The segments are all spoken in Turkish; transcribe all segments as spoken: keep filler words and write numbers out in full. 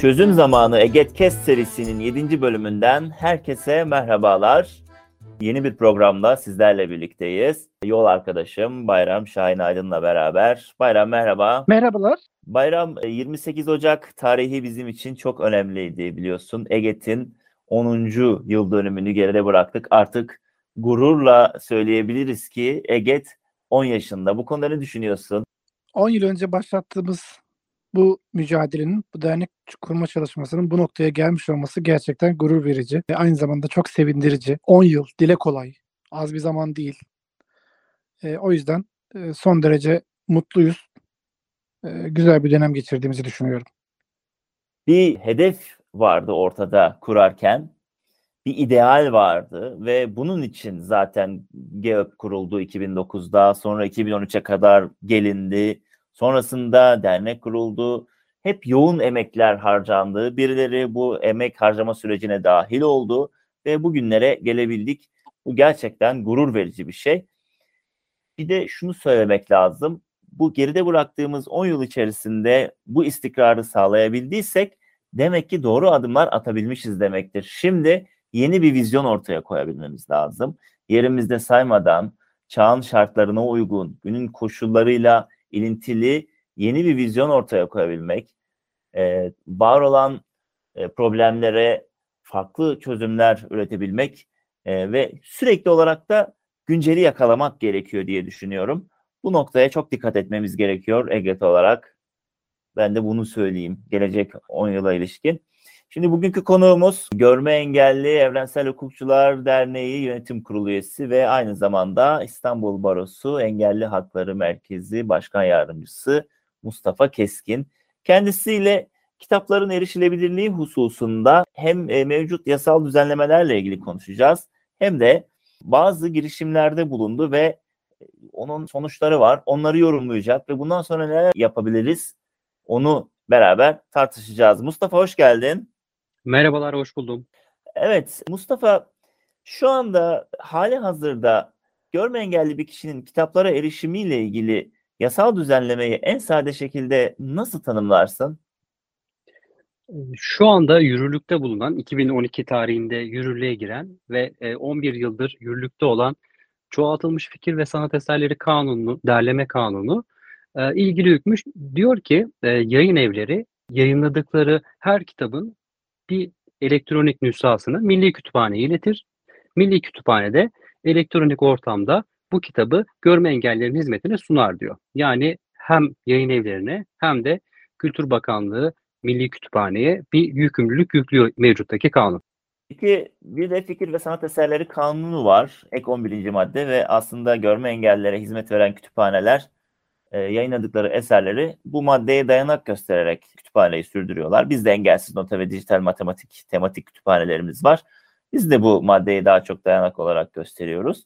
Çözüm Zamanı EGEDCast serisinin yedinci bölümünden herkese merhabalar. Yeni bir programla sizlerle birlikteyiz. Yol arkadaşım Bayram Şahin Aydın'la beraber. Bayram merhaba. Merhabalar. Bayram, yirmi sekiz Ocak tarihi bizim için çok önemliydi biliyorsun. EGED'in onuncu yıl dönümünü geride bıraktık. Artık gururla söyleyebiliriz ki EGED on yaşında. Bu konuda ne düşünüyorsun? on yıl önce başlattığımız bu mücadelenin, bu dernek kurma çalışmasının bu noktaya gelmiş olması gerçekten gurur verici ve aynı zamanda çok sevindirici. on yıl dile kolay, az bir zaman değil. E, o yüzden e, son derece mutluyuz. E, güzel bir dönem geçirdiğimizi düşünüyorum. Bir hedef vardı ortada kurarken, bir ideal vardı ve bunun için zaten GÖEP kuruldu iki bin dokuzda, sonra iki bin on üçe kadar gelindi. Sonrasında dernek kuruldu. Hep yoğun emekler harcandı. Birileri bu emek harcama sürecine dahil oldu ve bugünlere gelebildik. Bu gerçekten gurur verici bir şey. Bir de şunu söylemek lazım. Bu geride bıraktığımız on yıl içerisinde bu istikrarı sağlayabildiysek demek ki doğru adımlar atabilmişiz demektir. Şimdi yeni bir vizyon ortaya koyabilmemiz lazım. Yerimizde saymadan, çağın şartlarına uygun, günün koşullarıyla ilintili yeni bir vizyon ortaya koyabilmek, e, var olan e, problemlere farklı çözümler üretebilmek e, ve sürekli olarak da günceli yakalamak gerekiyor diye düşünüyorum. Bu noktaya çok dikkat etmemiz gerekiyor EGED olarak. Ben de bunu söyleyeyim gelecek on yıla ilişkin. Şimdi bugünkü konuğumuz Görme Engelli Evrensel Hukukçular Derneği Yönetim Kurulu üyesi ve aynı zamanda İstanbul Barosu Engelli Hakları Merkezi Başkan Yardımcısı Mustafa Keskin. Kendisiyle kitapların erişilebilirliği hususunda hem mevcut yasal düzenlemelerle ilgili konuşacağız hem de bazı girişimlerde bulundu ve onun sonuçları var. Onları yorumlayacak ve bundan sonra neler yapabiliriz onu beraber tartışacağız. Mustafa hoş geldin. Merhabalar, hoş buldum. Evet, Mustafa, şu anda hali hazırda görme engelli bir kişinin kitaplara erişimiyle ilgili yasal düzenlemeyi en sade şekilde nasıl tanımlarsın? Şu anda yürürlükte bulunan, iki bin on iki tarihinde yürürlüğe giren ve on bir yıldır yürürlükte olan Çoğaltılmış Fikir ve Sanat Eserleri Kanunu, Derleme Kanunu ilgili hükmüş. Diyor ki yayın evleri yayınladıkları her kitabın bir elektronik nüshasını Milli Kütüphane'ye iletir. Milli Kütüphane'de elektronik ortamda bu kitabı görme engellilerin hizmetine sunar diyor. Yani hem yayın evlerine hem de Kültür Bakanlığı Milli Kütüphane'ye bir yükümlülük yüklüyor mevcuttaki kanun. Peki bir de Fikir ve Sanat Eserleri Kanunu var. Ek on birinci madde ve aslında görme engellilere hizmet veren kütüphaneler yayınladıkları eserleri bu maddeye dayanak göstererek kütüphaneyi sürdürüyorlar. Bizde engelsiz nota ve dijital matematik tematik kütüphanelerimiz var. Biz de bu maddeyi daha çok dayanak olarak gösteriyoruz.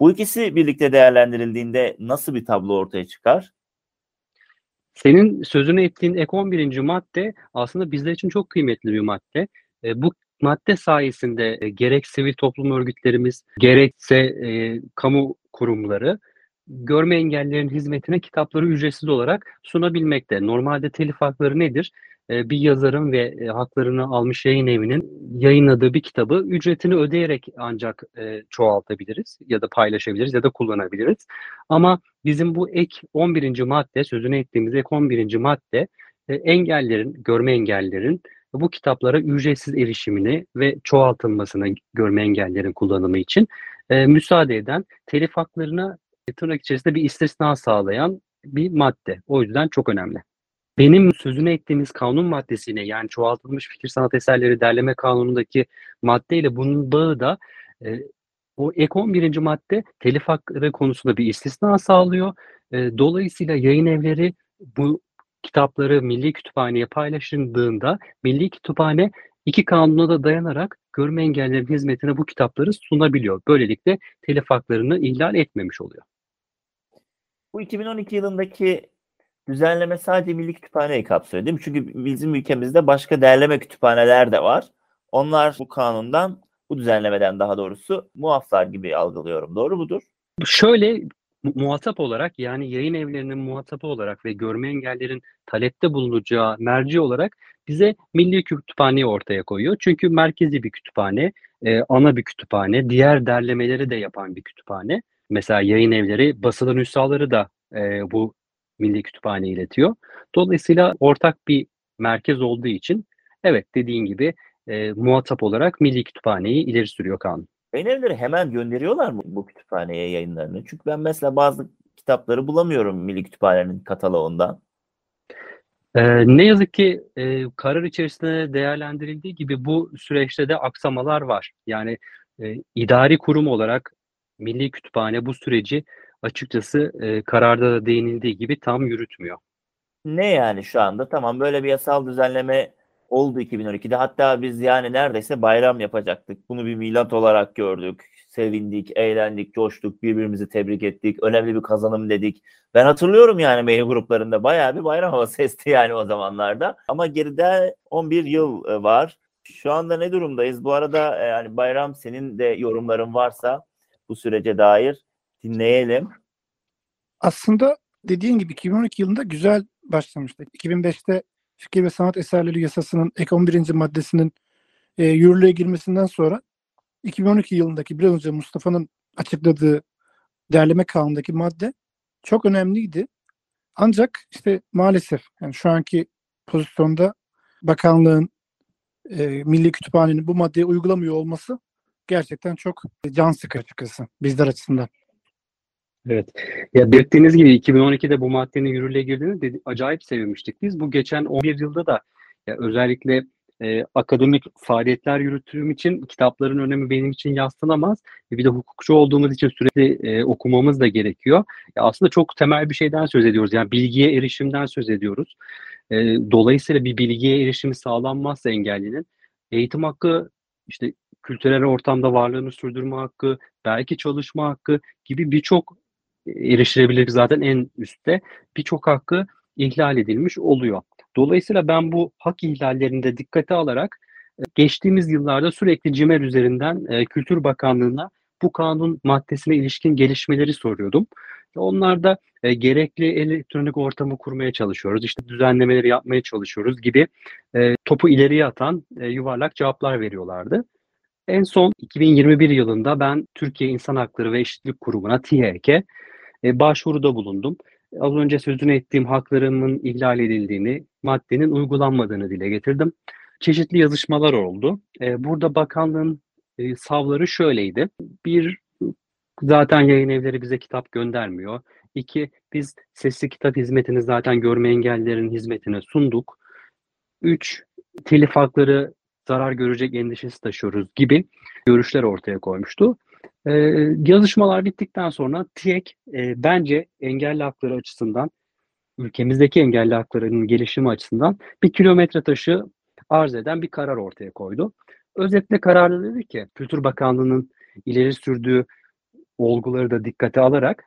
Bu ikisi birlikte değerlendirildiğinde nasıl bir tablo ortaya çıkar? Senin sözünü ettiğin ek on birinci madde aslında bizler için çok kıymetli bir madde. Bu madde sayesinde gerek sivil toplum örgütlerimiz, gerekse e, kamu kurumları görme engellilerin hizmetine kitapları ücretsiz olarak sunabilmekte. Normalde telif hakları nedir? Bir yazarın ve haklarını almış yayın evinin yayınladığı bir kitabı ücretini ödeyerek ancak çoğaltabiliriz ya da paylaşabiliriz ya da kullanabiliriz. Ama bizim bu ek on birinci madde, sözünü ettiğimiz ek on birinci madde engellilerin, görme engellilerin bu kitaplara ücretsiz erişimini ve çoğaltılmasını görme engellilerin kullanımı için müsaade eden, telif haklarına tırnak içerisinde bir istisna sağlayan bir madde. O yüzden çok önemli. Benim sözüne ettiğimiz kanun maddesine, yani çoğaltılmış fikir sanat eserleri derleme kanunundaki maddeyle bunun bağı da e, o ek on birinci madde telif hakları konusunda bir istisna sağlıyor. E, dolayısıyla yayın evleri bu kitapları Milli Kütüphane'ye paylaşıldığında Milli Kütüphane İki kanuna da dayanarak görme engellilerin hizmetine bu kitapları sunabiliyor. Böylelikle telif haklarını ihlal etmemiş oluyor. Bu iki bin on iki yılındaki düzenleme sadece Milli Kütüphane'yi kapsıyor, değil mi? Çünkü bizim ülkemizde başka derleme kütüphaneler de var. Onlar bu kanundan, bu düzenlemeden daha doğrusu muaflar gibi algılıyorum. Doğru mudur? Şöyle, muhatap olarak, yani yayın evlerinin muhatabı olarak ve görme engellilerin talepte bulunacağı merci olarak bize Milli Kütüphane'yi ortaya koyuyor. Çünkü merkezi bir kütüphane, e, ana bir kütüphane, diğer derlemeleri de yapan bir kütüphane. Mesela yayın evleri, basılı nüshaları da e, bu Milli Kütüphane'ye iletiyor. Dolayısıyla ortak bir merkez olduğu için, evet, dediğin gibi e, muhatap olarak Milli Kütüphane'yi ileri sürüyor kanun. Yayın evleri hemen gönderiyorlar mı bu kütüphaneye yayınlarını? Çünkü ben mesela bazı kitapları bulamıyorum Milli Kütüphane'nin kataloğundan. Ee, ne yazık ki e, karar içerisinde değerlendirildiği gibi bu süreçte de aksamalar var. Yani e, idari kurum olarak Milli Kütüphane bu süreci açıkçası e, kararda da değinildiği gibi tam yürütmüyor. Ne yani şu anda? Tamam, böyle bir yasal düzenleme oldu iki bin on ikide. Hatta biz yani neredeyse bayram yapacaktık. Bunu bir milat olarak gördük. Sevindik, eğlendik, coştuk, birbirimizi tebrik ettik. Önemli bir kazanım dedik. Ben hatırlıyorum yani mail gruplarında bayağı bir bayram havası esti yani o zamanlarda. Ama geride on bir yıl var. Şu anda ne durumdayız? Bu arada yani Bayram, senin de yorumların varsa bu sürece dair dinleyelim. Aslında dediğin gibi iki bin on iki yılında güzel başlamıştık. iki bin beşte Fikir ve Sanat Eserleri Yasası'nın ek on birinci maddesinin e, yürürlüğe girmesinden sonra iki bin on iki yılındaki, biraz önce Mustafa'nın açıkladığı derleme kanunundaki madde çok önemliydi. Ancak işte maalesef yani şu anki pozisyonda bakanlığın, e, Milli Kütüphane'nin bu maddeyi uygulamıyor olması gerçekten çok can sıkıcı açıkçası bizler açısından. Evet. Ya belirttiğiniz gibi iki bin on ikide bu maddenin yürürlüğe girdiğini de acayip sevinmiştik biz. Bu geçen on bir yılda da ya özellikle e, akademik faaliyetler yürüttüğüm için kitapların önemi benim için yadsınamaz. Bir de hukukçu olduğumuz için sürekli e, okumamız da gerekiyor. Ya aslında çok temel bir şeyden söz ediyoruz. Yani bilgiye erişimden söz ediyoruz. E, dolayısıyla bir bilgiye erişimi sağlanmazsa engellinin eğitim hakkı, işte kültürel ortamda varlığını sürdürme hakkı, belki çalışma hakkı gibi birçok erişilebilir, zaten en üstte birçok hakkı ihlal edilmiş oluyor. Dolayısıyla ben bu hak ihlallerini de dikkate alarak geçtiğimiz yıllarda sürekli CİMER üzerinden Kültür Bakanlığı'na bu kanun maddesine ilişkin gelişmeleri soruyordum. Onlar da gerekli elektronik ortamı kurmaya çalışıyoruz, işte düzenlemeleri yapmaya çalışıyoruz gibi topu ileriye atan yuvarlak cevaplar veriyorlardı. En son iki bin yirmi bir yılında ben Türkiye İnsan Hakları ve Eşitlik Kurumu'na, TİEK'e başvuruda bulundum. Az önce sözünü ettiğim haklarımın ihlal edildiğini, maddenin uygulanmadığını dile getirdim. Çeşitli yazışmalar oldu. Burada bakanlığın savları şöyleydi. Bir, zaten yayın evleri bize kitap göndermiyor. İki, biz sesli kitap hizmetini zaten görme engellilerin hizmetine sunduk. Üç, telif hakları zarar görecek endişesi taşıyoruz gibi görüşler ortaya koymuştu. Ee, yazışmalar bittikten sonra TİEK e, bence engelli hakları açısından, ülkemizdeki engelli haklarının gelişimi açısından bir kilometre taşı arz eden bir karar ortaya koydu. Özetle kararda dedi ki, Kültür Bakanlığı'nın ileri sürdüğü olguları da dikkate alarak,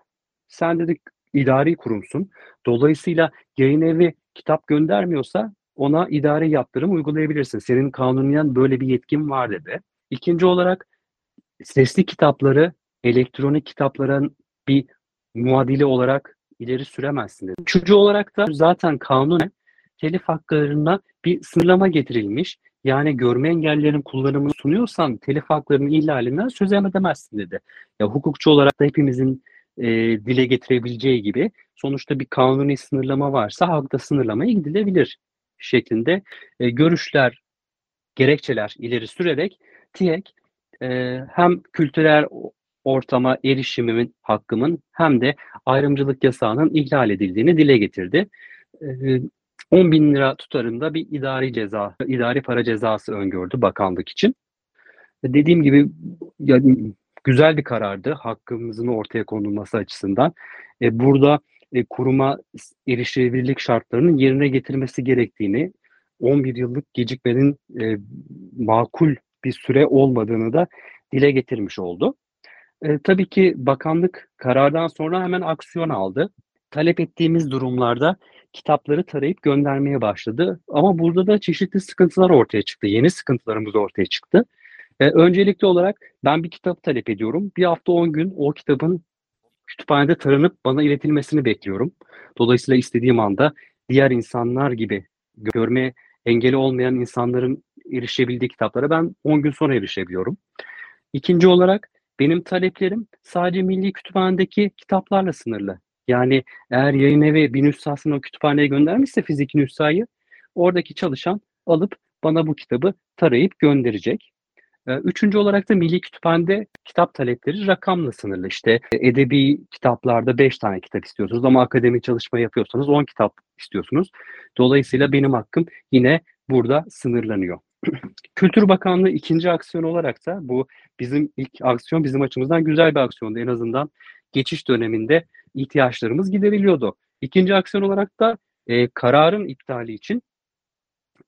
sen dedik idari kurumsun, dolayısıyla yayın evi kitap göndermiyorsa ona idari yaptırım uygulayabilirsin. Senin kanunen böyle bir yetkin var dedi. İkinci olarak sesli kitapları elektronik kitapların bir muadili olarak ileri süremezsin dedi. Üçüncü olarak da zaten kanunen telif haklarına bir sınırlama getirilmiş. Yani görme engellilerin kullanımını sunuyorsan telif haklarının ihlalinden söz edemezsin dedi. Ya hukukçu olarak da hepimizin e, dile getirebileceği gibi sonuçta bir kanuni sınırlama varsa hakta sınırlamaya gidilebilir şeklinde e, görüşler, gerekçeler ileri sürerek TİEK e, hem kültürel ortama erişimimin, hakkımın hem de ayrımcılık yasağının ihlal edildiğini dile getirdi. E, on bin lira tutarında bir idari ceza, idari para cezası öngördü bakanlık için. E, dediğim gibi yani, güzel bir karardı hakkımızın ortaya konulması açısından. E, burada kuruma erişilebilirlik şartlarının yerine getirmesi gerektiğini, on bir yıllık gecikmenin e, makul bir süre olmadığını da dile getirmiş oldu. E, tabii ki bakanlık karardan sonra hemen aksiyon aldı. Talep ettiğimiz durumlarda kitapları tarayıp göndermeye başladı. Ama burada da çeşitli sıkıntılar ortaya çıktı. Yeni sıkıntılarımız ortaya çıktı. E, öncelikli olarak ben bir kitap talep ediyorum. Bir hafta on gün o kitabın kütüphanede taranıp bana iletilmesini bekliyorum. Dolayısıyla istediğim anda diğer insanlar gibi görme engeli olmayan insanların erişebildiği kitaplara ben on gün sonra erişebiliyorum. İkinci olarak benim taleplerim sadece Milli Kütüphane'deki kitaplarla sınırlı. Yani eğer yayın evi bir nüshasını o kütüphaneye göndermişse fizik nüshayı, oradaki çalışan alıp bana bu kitabı tarayıp gönderecek. Üçüncü olarak da Milli Kütüphane'de kitap talepleri rakamla sınırlı. İşte edebi kitaplarda beş tane kitap istiyorsunuz ama akademik çalışma yapıyorsanız on kitap istiyorsunuz. Dolayısıyla benim hakkım yine burada sınırlanıyor. Kültür Bakanlığı ikinci aksiyon olarak da, bu bizim ilk aksiyon, bizim açımızdan güzel bir aksiyondu. En azından geçiş döneminde ihtiyaçlarımız gideriliyordu. İkinci aksiyon olarak da e, kararın iptali için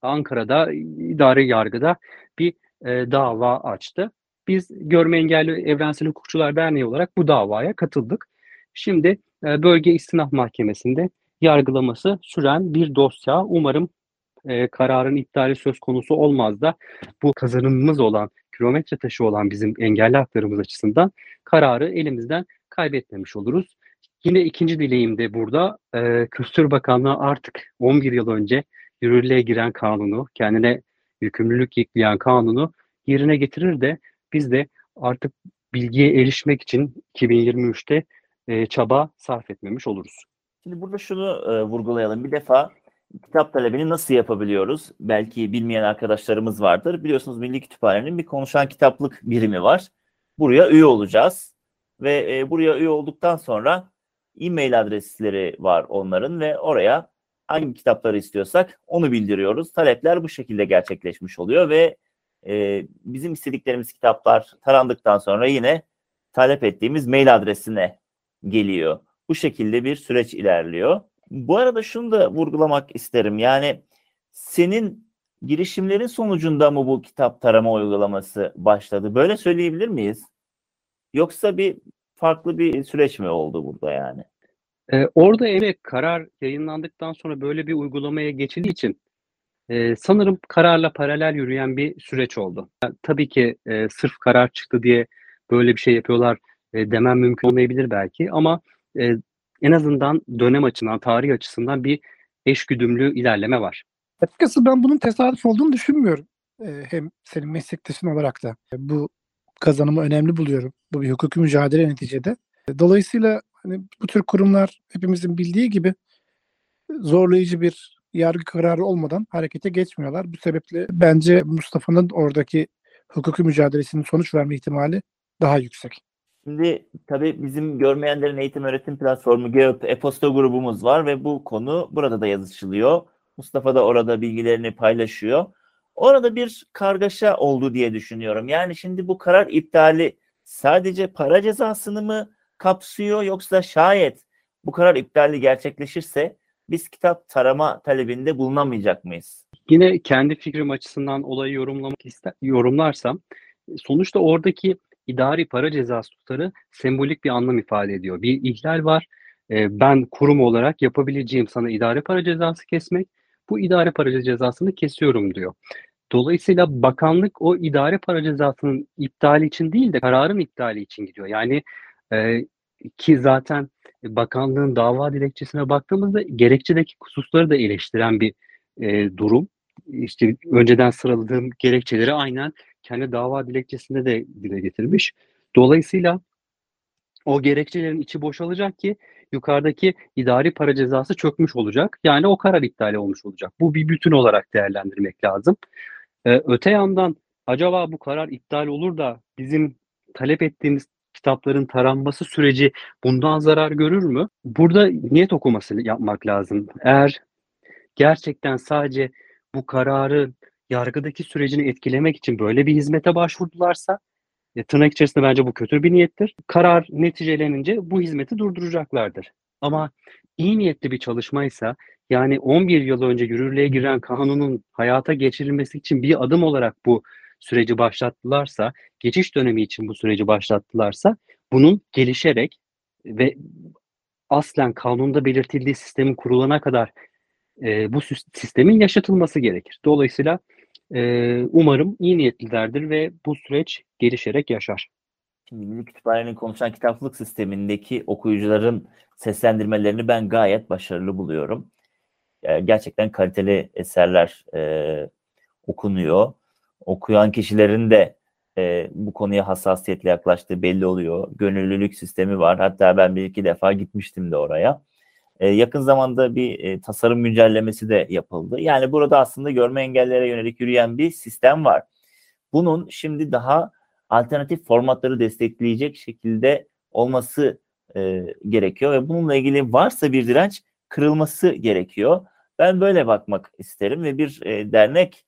Ankara'da idari yargıda bir E, dava açtı. Biz Görme Engelli Evrensel Hukukçular Derneği olarak bu davaya katıldık. Şimdi e, Bölge İstinaf Mahkemesi'nde yargılaması süren bir dosya. Umarım e, kararın iptali söz konusu olmaz da bu kazanımımız olan, kilometre taşı olan bizim engelli haklarımız açısından kararı elimizden kaybetmemiş oluruz. Yine ikinci dileğim de burada. E, Kültür Bakanlığı artık on bir yıl önce yürürlüğe giren kanunu, kendine yükümlülük yükleyen kanunu yerine getirir de biz de artık bilgiye erişmek için iki bin yirmi üçte e, çaba sarf etmemiş oluruz. Şimdi burada şunu e, vurgulayalım. Bir defa kitap talebini nasıl yapabiliyoruz? Belki bilmeyen arkadaşlarımız vardır. Biliyorsunuz Milli Kütüphane'nin bir konuşan kitaplık birimi var. Buraya üye olacağız ve e, buraya üye olduktan sonra e-mail adresleri var onların ve oraya hangi kitapları istiyorsak onu bildiriyoruz. Talepler bu şekilde gerçekleşmiş oluyor ve e, bizim istediklerimiz kitaplar tarandıktan sonra yine talep ettiğimiz mail adresine geliyor. Bu şekilde bir süreç ilerliyor. Bu arada şunu da vurgulamak isterim. Yani senin girişimlerin sonucunda mı bu kitap tarama uygulaması başladı? Böyle söyleyebilir miyiz? Yoksa bir farklı bir süreç mi oldu burada yani? Ee, orada evet, karar yayınlandıktan sonra böyle bir uygulamaya geçildiği için e, sanırım kararla paralel yürüyen bir süreç oldu. Yani, tabii ki e, sırf karar çıktı diye böyle bir şey yapıyorlar e, demem mümkün olmayabilir belki ama e, en azından dönem açısından, tarih açısından bir eşgüdümlü ilerleme var. Açıkçası ben bunun tesadüf olduğunu düşünmüyorum. E, hem senin meslektaşın olarak da bu kazanımı önemli buluyorum. Bu bir hukuki mücadele neticede. Dolayısıyla hani bu tür kurumlar hepimizin bildiği gibi zorlayıcı bir yargı kararı olmadan harekete geçmiyorlar. Bu sebeple bence Mustafa'nın oradaki hukuki mücadelesinin sonuç verme ihtimali daha yüksek. Şimdi tabii bizim görmeyenlerin eğitim öğretim platformu GÖEP e-posta grubumuz var ve bu konu burada da yazışılıyor. Mustafa da orada bilgilerini paylaşıyor. Orada bir kargaşa oldu diye düşünüyorum. Yani şimdi bu karar iptali sadece para cezasını mı kapsıyor, yoksa şayet bu karar iptali gerçekleşirse biz kitap tarama talebinde bulunamayacak mıyız? Yine kendi fikrim açısından olayı yorumlamak ister, yorumlarsam sonuçta oradaki idari para cezası tutarı sembolik bir anlam ifade ediyor. Bir ihlal var. Ben kurum olarak yapabileceğim sana idari para cezası kesmek. Bu idari para cezasını kesiyorum diyor. Dolayısıyla bakanlık o idari para cezasının iptali için değil de kararın iptali için gidiyor. Yani Ee, ki zaten bakanlığın dava dilekçesine baktığımızda gerekçedeki hususları da eleştiren bir e, durum. İşte önceden sıraladığım gerekçeleri aynen kendi dava dilekçesinde de dile getirmiş. Dolayısıyla o gerekçelerin içi boşalacak ki yukarıdaki idari para cezası çökmüş olacak. Yani o karar iptali olmuş olacak. Bu bir bütün olarak değerlendirmek lazım. Ee, öte yandan acaba bu karar iptal olur da bizim talep ettiğimiz kitapların taranması süreci bundan zarar görür mü? Burada niyet okuması yapmak lazım. Eğer gerçekten sadece bu kararı yargıdaki sürecini etkilemek için böyle bir hizmete başvurdularsa, e, tırnak içerisinde bence bu kötü bir niyettir. Karar neticelenince bu hizmeti durduracaklardır. Ama iyi niyetli bir çalışmaysa, Yani on bir yıl önce yürürlüğe giren kanunun hayata geçirilmesi için bir adım olarak bu süreci başlattılarsa, geçiş dönemi için bu süreci başlattılarsa, bunun gelişerek ve aslen kanunda belirtildiği sistemin kurulana kadar e, bu sistemin yaşatılması gerekir. Dolayısıyla e, umarım iyi niyetlilerdir ve bu süreç gelişerek yaşar. Şimdi Milli Kütüphane'nin konuşan kitaplık sistemindeki okuyucuların seslendirmelerini ben gayet başarılı buluyorum. Yani gerçekten kaliteli eserler e, okunuyor. Okuyan kişilerin de e, bu konuya hassasiyetle yaklaştığı belli oluyor. Gönüllülük sistemi var. Hatta ben bir iki defa gitmiştim de oraya. E, yakın zamanda bir e, tasarım güncellemesi de yapıldı. Yani burada aslında görme engellilere yönelik yürüyen bir sistem var. Bunun şimdi daha alternatif formatları destekleyecek şekilde olması e, gerekiyor ve bununla ilgili varsa bir direnç kırılması gerekiyor. Ben böyle bakmak isterim ve bir e, dernek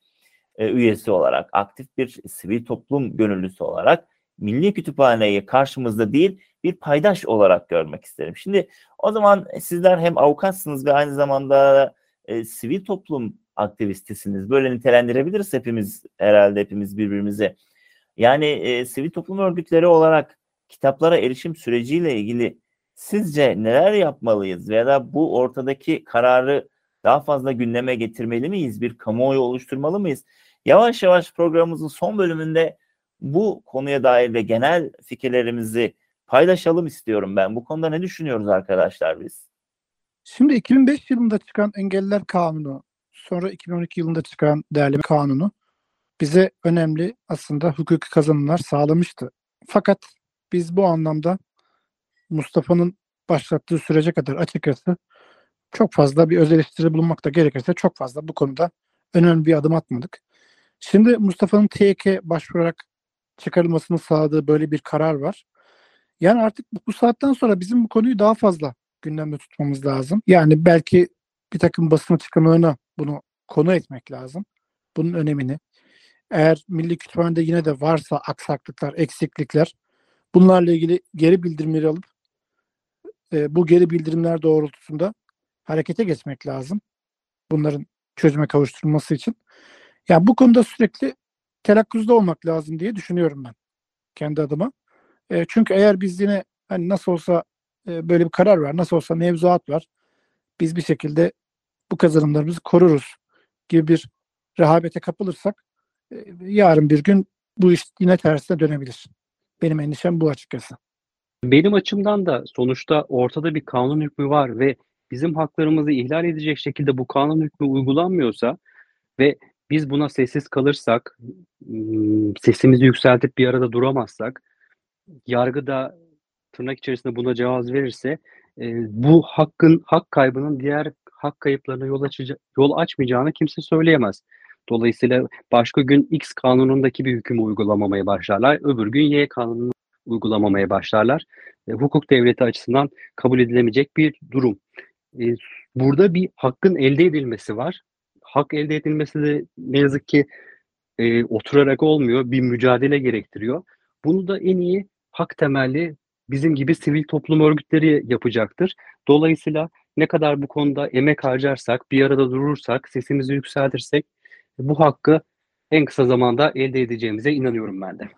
e, üyesi olarak, aktif bir sivil toplum gönüllüsü olarak Milli Kütüphane'yi karşımızda değil bir paydaş olarak görmek isterim. Şimdi o zaman sizler hem avukatsınız ve aynı zamanda e, sivil toplum aktivistisiniz. Böyle nitelendirebiliriz hepimiz, herhalde hepimiz birbirimize. Yani e, sivil toplum örgütleri olarak kitaplara erişim süreciyle ilgili sizce neler yapmalıyız veya da bu ortadaki kararı daha fazla gündeme getirmeli miyiz? Bir kamuoyu oluşturmalı mıyız? Yavaş yavaş programımızın son bölümünde bu konuya dair ve genel fikirlerimizi paylaşalım istiyorum ben. Bu konuda ne düşünüyoruz arkadaşlar biz? Şimdi iki bin beş yılında çıkan Engelliler Kanunu, sonra iki bin on iki yılında çıkan Derleme Kanunu bize önemli aslında hukuki kazanımlar sağlamıştı. Fakat biz bu anlamda Mustafa'nın başlattığı sürece kadar açıkçası çok fazla bir öz eleştiri bulunmak da gerekirse çok fazla bu konuda önemli bir adım atmadık. Şimdi Mustafa'nın TİEK'e başvurarak çıkarılmasını sağladığı böyle bir karar var. Yani artık bu saatten sonra bizim bu konuyu daha fazla gündemde tutmamız lazım. Yani belki bir takım basın açıklamalarına bunu konu etmek lazım. Bunun önemini. Eğer Milli Kütüphane'de yine de varsa aksaklıklar, eksiklikler, bunlarla ilgili geri bildirimleri alıp e, bu geri bildirimler doğrultusunda harekete geçmek lazım. Bunların çözüme kavuşturulması için. Yani bu konuda sürekli telakkuzda olmak lazım diye düşünüyorum ben kendi adıma. E, çünkü eğer biz yine hani nasıl olsa e, böyle bir karar var, nasıl olsa mevzuat var, biz bir şekilde bu kazanımlarımızı koruruz gibi bir rehavete kapılırsak e, yarın bir gün bu iş yine tersine dönebilir. Benim endişem bu açıkçası. Benim açımdan da sonuçta ortada bir kanun hükmü var ve bizim haklarımızı ihlal edecek şekilde bu kanun hükmü uygulanmıyorsa ve biz buna sessiz kalırsak, sesimizi yükseltip bir arada duramazsak, yargı da tırnak içerisinde buna cevaz verirse, bu hakkın, hak kaybının diğer hak kayıplarına yol açıca, yol açmayacağını kimse söyleyemez. Dolayısıyla başka gün X kanunundaki bir hükmü uygulamamaya başlarlar. Öbür gün Y kanununu uygulamamaya başlarlar. E, hukuk devleti açısından kabul edilemeyecek bir durum. E, burada bir hakkın elde edilmesi var. Hak elde edilmesi de ne yazık ki e, oturarak olmuyor. Bir mücadele gerektiriyor. Bunu da en iyi hak temelli bizim gibi sivil toplum örgütleri yapacaktır. Dolayısıyla ne kadar bu konuda emek harcarsak, bir arada durursak, sesimizi yükseltirsek, bu hakkı en kısa zamanda elde edeceğimize inanıyorum ben de.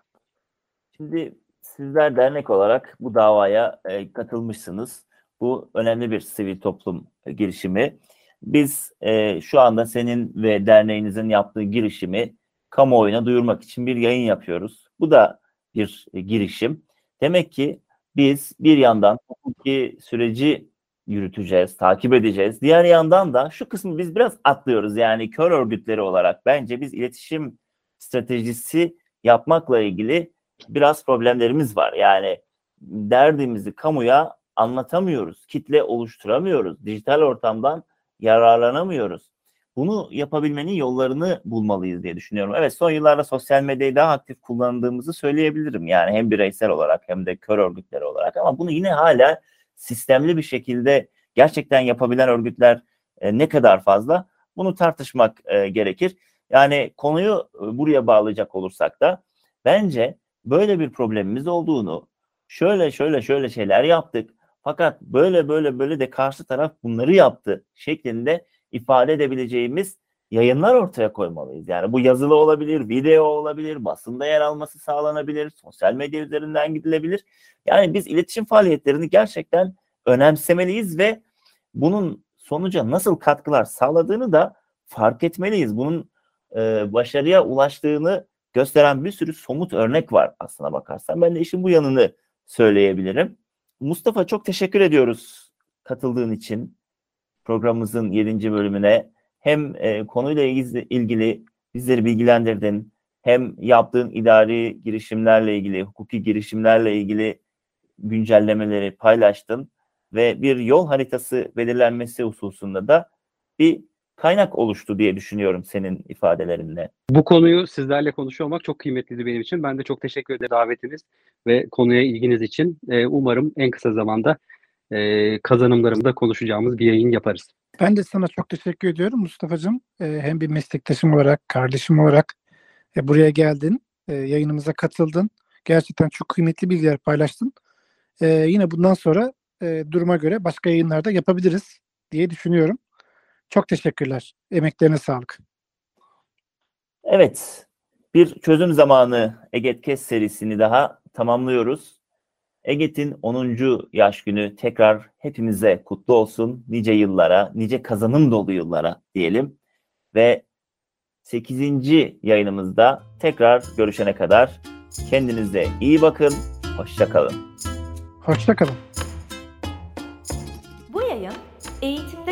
Şimdi sizler dernek olarak bu davaya e, katılmışsınız. Bu önemli bir sivil toplum girişimi. Biz e, şu anda senin ve derneğinizin yaptığı girişimi kamuoyuna duyurmak için bir yayın yapıyoruz. Bu da bir e, girişim. Demek ki biz bir yandan hukuki süreci yürüteceğiz, takip edeceğiz. Diğer yandan da şu kısmı biz biraz atlıyoruz. Yani kör örgütleri olarak bence biz iletişim stratejisi yapmakla ilgili biraz problemlerimiz var. Yani derdimizi kamuya anlatamıyoruz, kitle oluşturamıyoruz, dijital ortamdan yararlanamıyoruz. Bunu yapabilmenin yollarını bulmalıyız diye düşünüyorum. Evet, son yıllarda sosyal medyayı daha aktif kullandığımızı söyleyebilirim. Yani hem bireysel olarak hem de kör örgütleri olarak, ama bunu yine hala sistemli bir şekilde gerçekten yapabilen örgütler e, ne kadar fazla, bunu tartışmak e, gerekir. Yani konuyu e, buraya bağlayacak olursak da bence böyle bir problemimiz olduğunu, şöyle şöyle şöyle şeyler yaptık fakat böyle böyle böyle de karşı taraf bunları yaptı şeklinde ifade edebileceğimiz yayınlar ortaya koymalıyız. Yani bu yazılı olabilir, video olabilir, basında yer alması sağlanabilir, sosyal medya üzerinden gidilebilir. Yani biz iletişim faaliyetlerini gerçekten önemsemeliyiz ve bunun sonuca nasıl katkılar sağladığını da fark etmeliyiz. Bunun e, başarıya ulaştığını gösteren bir sürü somut örnek var aslına bakarsan. Ben de işin bu yanını söyleyebilirim. Mustafa, çok teşekkür ediyoruz katıldığın için programımızın yedinci bölümüne. Hem e, konuyla ilgili bizleri bilgilendirdin, hem yaptığın idari girişimlerle ilgili, hukuki girişimlerle ilgili güncellemeleri paylaştın ve bir yol haritası belirlenmesi hususunda da bir kaynak oluştu diye düşünüyorum senin ifadelerinle. Bu konuyu sizlerle konuşuyor olmak çok kıymetliydi benim için. Ben de çok teşekkür ederim davetiniz ve konuya ilginiz için. E, umarım en kısa zamanda e, kazanımlarımızda konuşacağımız bir yayın yaparız. Ben de sana çok teşekkür ediyorum Mustafa'cığım. E, hem bir meslektaşım olarak, kardeşim olarak e, buraya geldin, e, yayınımıza katıldın. Gerçekten çok kıymetli bilgiler paylaştın. E, yine bundan sonra e, duruma göre başka yayınlarda yapabiliriz diye düşünüyorum. Çok teşekkürler. Emeklerine sağlık. Evet, bir çözüm zamanı EGEDCast serisini daha tamamlıyoruz. EGED'in onuncu yaş günü tekrar hepimize kutlu olsun. Nice yıllara, nice kazanım dolu yıllara diyelim. Ve sekizinci yayınımızda tekrar görüşene kadar kendinize iyi bakın. Hoşça kalın. Hoşça kalın. Bu yayın Eğitimde